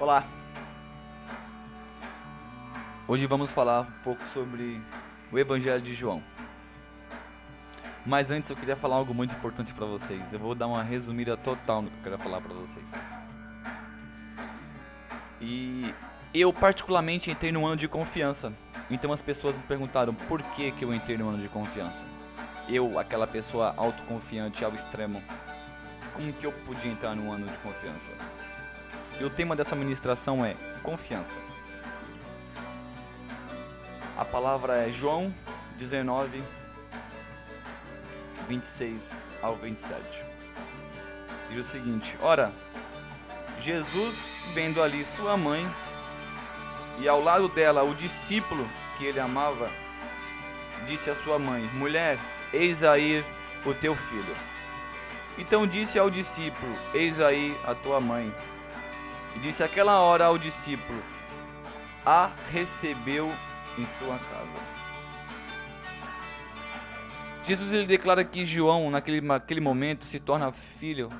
Olá! Hoje vamos falar um pouco sobre o Evangelho de João. Mas antes eu queria falar algo muito importante para vocês. Eu vou dar uma resumida total no que eu quero falar para vocês. E eu particularmente entrei num ano de confiança. Então as pessoas me perguntaram por que que eu entrei num ano de confiança. Eu, aquela pessoa autoconfiante ao extremo. Como que eu podia entrar num ano de confiança? E o tema dessa ministração é confiança. A palavra é João 19, 26 ao 27. Diz o seguinte: Ora, Jesus, vendo ali sua mãe e ao lado dela o discípulo que ele amava, disse à sua mãe: Mulher, eis aí o teu filho. Então disse ao discípulo: Eis aí a tua mãe. E disse aquela hora ao discípulo: A recebeu em sua casa. Jesus, ele declara que João, naquele momento, se torna filho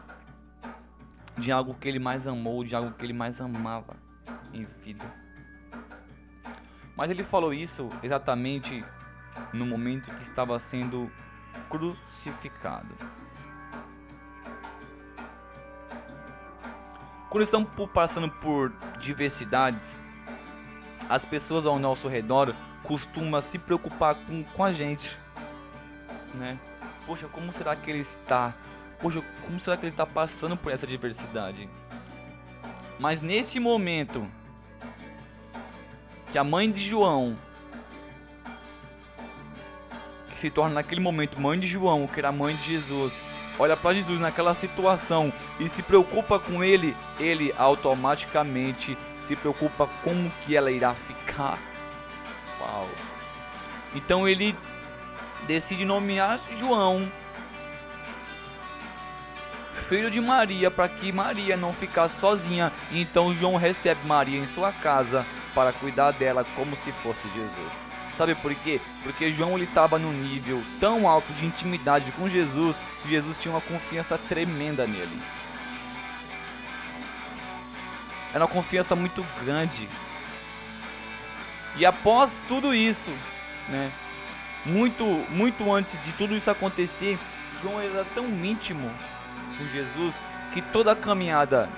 de algo que ele mais amou, de algo que ele mais amava em vida. Mas ele falou isso exatamente no momento que estava sendo crucificado. Quando estamos passando por diversidades, as pessoas ao nosso redor costumam se preocupar com a gente, né? Poxa, como será que ele está? Poxa, como será que ele está passando por essa diversidade? Mas nesse momento que a mãe de João, que se torna naquele momento mãe de João, que era mãe de Jesus, olha para Jesus naquela situação e se preocupa com ele, ele automaticamente se preocupa como que ela irá ficar. Uau. Então ele decide nomear João filho de Maria, para que Maria não ficasse sozinha. Então João recebe Maria em sua casa para cuidar dela como se fosse Jesus. Sabe por quê? Porque João estava num nível tão alto de intimidade com Jesus, Jesus tinha uma confiança tremenda nele. Era uma confiança muito grande. E após tudo isso, né, muito antes de tudo isso acontecer, João era tão íntimo com Jesus que toda a caminhada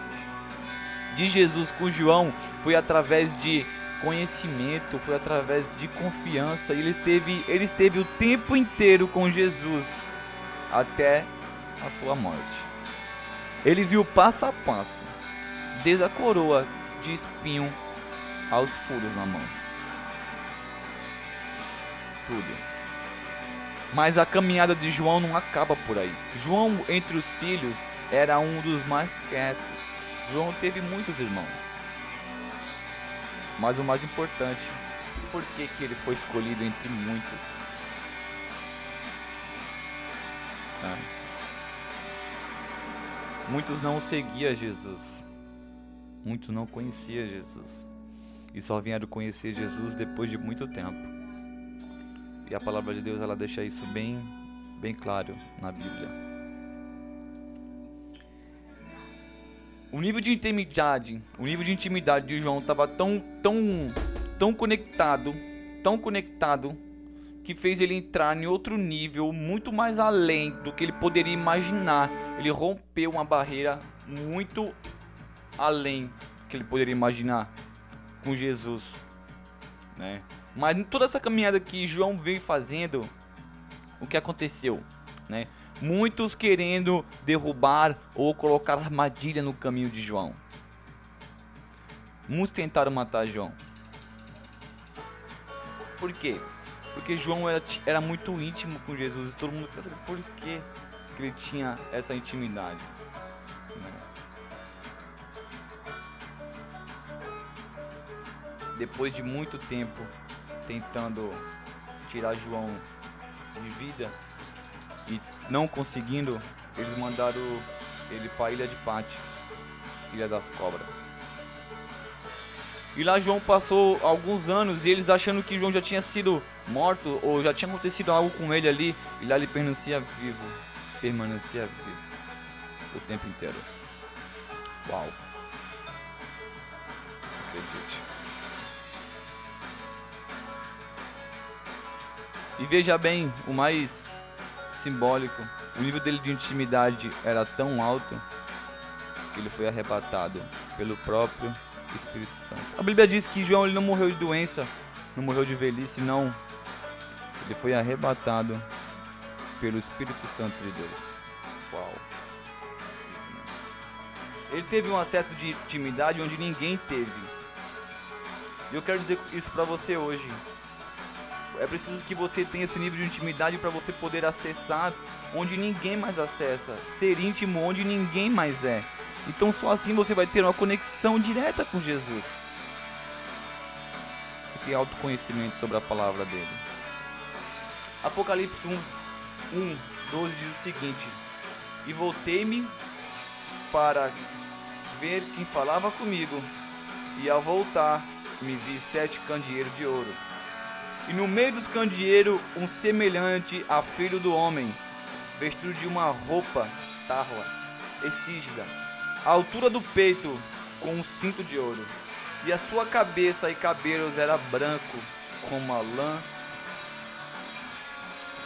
de Jesus com João foi através de conhecimento, foi através de confiança. E ele esteve o tempo inteiro com Jesus até a sua morte. Ele viu passo a passo, desde a coroa de espinho aos furos na mão, tudo. Mas a caminhada de João não acaba por aí. João, entre os filhos, era um dos mais quietos. João teve muitos irmãos, mas o mais importante, por que que ele foi escolhido entre muitos? Muitos não seguiam Jesus. Muitos não conheciam Jesus. E só vieram conhecer Jesus depois de muito tempo. E a palavra de Deus, ela deixa isso bem claro na Bíblia. O nível de intimidade de João estava tão conectado, que fez ele entrar em outro nível muito mais além do que ele poderia imaginar. Ele rompeu uma barreira muito além do que ele poderia imaginar com Jesus, né? Mas em toda essa caminhada que João veio fazendo, o que aconteceu, né? Muitos querendo derrubar ou colocar armadilha no caminho de João. Muitos tentaram matar João. Por quê? Porque João era muito íntimo com Jesus. E todo mundo pensa por que ele tinha essa intimidade. Depois de muito tempo tentando tirar João de vida e não conseguindo, eles mandaram ele para a ilha de Pátio, Ilha das Cobras. E lá João passou alguns anos, e eles achando que João já tinha sido morto ou já tinha acontecido algo com ele ali, e lá ele permanecia vivo o tempo inteiro. Uau! acredite. E veja bem, o mais simbólico, o nível dele de intimidade era tão alto que ele foi arrebatado pelo próprio Espírito Santo. A Bíblia diz que João ele não morreu de doença, não morreu de velhice, não. Ele foi arrebatado pelo Espírito Santo de Deus. Uau! Ele teve um acesso de intimidade onde ninguém teve. E eu quero dizer isso pra você hoje. É preciso que você tenha esse nível de intimidade para você poder acessar onde ninguém mais acessa. Ser íntimo onde ninguém mais é. Então só assim você vai ter uma conexão direta com Jesus. E ter autoconhecimento sobre a palavra dele. Apocalipse 1:12 diz o seguinte: E voltei-me para ver quem falava comigo, e ao voltar me vi 7 candeeiros de ouro. E no meio dos candeeiros, um semelhante a filho do homem, vestido de uma roupa tarla e cisga, à altura do peito, com um cinto de ouro. E a sua cabeça e cabelos era branco como a lã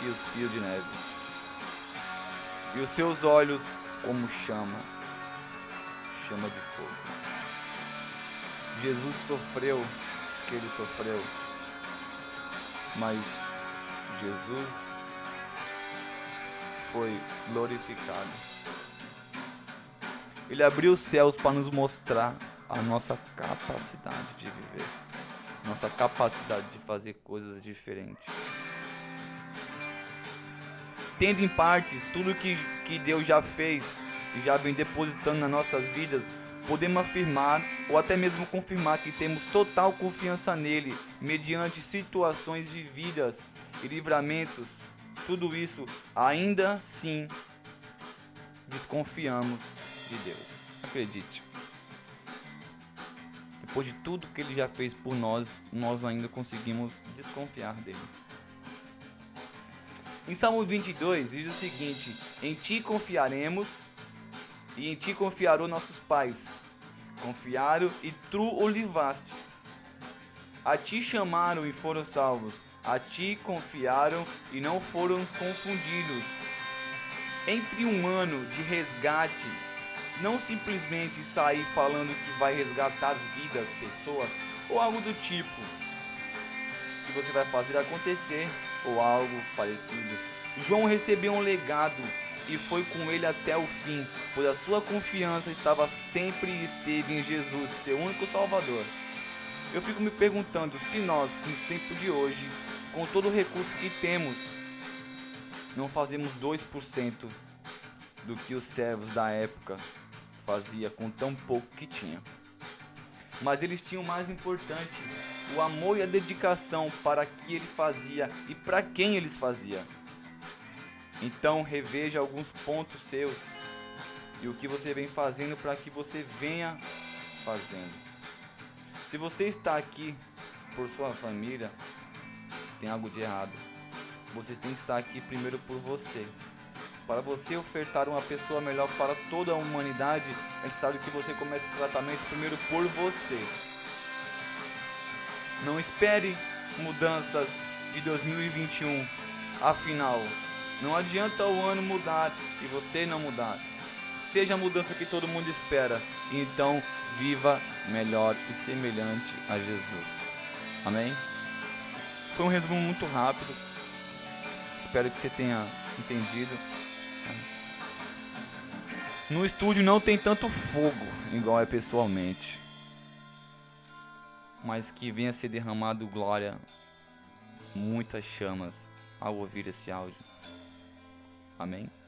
e os fios de neve, e os seus olhos como chama de fogo. Jesus sofreu o que ele sofreu, mas Jesus foi glorificado. Ele abriu os céus para nos mostrar a nossa capacidade de viver, nossa capacidade de fazer coisas diferentes. Tendo em parte tudo que Deus já fez e já vem depositando nas nossas vidas, podemos afirmar ou até mesmo confirmar que temos total confiança nele, mediante situações vividas e livramentos. Tudo isso, ainda assim, desconfiamos de Deus. Acredite. Depois de tudo que ele já fez por nós, nós ainda conseguimos desconfiar dele. Em Salmo 22 diz o seguinte: Em ti confiaremos, e em ti confiaram nossos pais, confiaram e tu o livraste. A ti chamaram e foram salvos, a ti confiaram e não foram confundidos. Entre um ano de resgate, não simplesmente sair falando que vai resgatar vidas, pessoas, ou algo do tipo, que você vai fazer acontecer, ou algo parecido. João recebeu um legado e foi com ele até o fim, pois a sua confiança esteve em Jesus, seu único Salvador. Eu fico me perguntando se nós, nos tempos de hoje, com todo o recurso que temos, não fazemos 2% do que os servos da época faziam com tão pouco que tinha. Mas eles tinham o mais importante, o amor e a dedicação para que ele fazia e para quem eles faziam. Então reveja alguns pontos seus e o que você vem fazendo para que você venha fazendo. Se você está aqui por sua família, tem algo de errado. Você tem que estar aqui primeiro por você. Para você ofertar uma pessoa melhor para toda a humanidade, é necessário que você comece o tratamento primeiro por você. Não espere mudanças de 2021, afinal, não adianta o ano mudar e você não mudar. Seja a mudança que todo mundo espera. Então, viva melhor e semelhante a Jesus. Amém? Foi um resumo muito rápido. Espero que você tenha entendido. No estúdio não tem tanto fogo, igual é pessoalmente. Mas que venha ser derramado glória, muitas chamas, ao ouvir esse áudio. Amém.